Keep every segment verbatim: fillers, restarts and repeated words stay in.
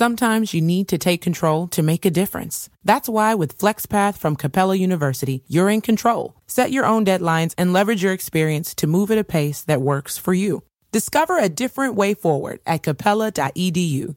Sometimes you need to take control to make a difference. That's why with FlexPath from Capella University, you're in control. Set your own deadlines and leverage your experience to move at a pace that works for you. Discover a different way forward at capella dot e d u.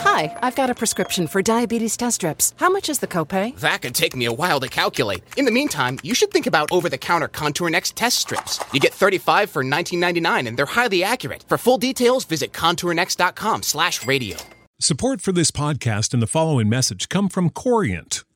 Hi, I've got a prescription for diabetes test strips. How much is the copay? That could take me a while to calculate. In the meantime, you should think about over-the-counter Contour Next test strips. You get thirty-five for nineteen ninety-nine, and they're highly accurate. For full details, visit contour next dot com slash radio. Support for this podcast and the following message come from Corient.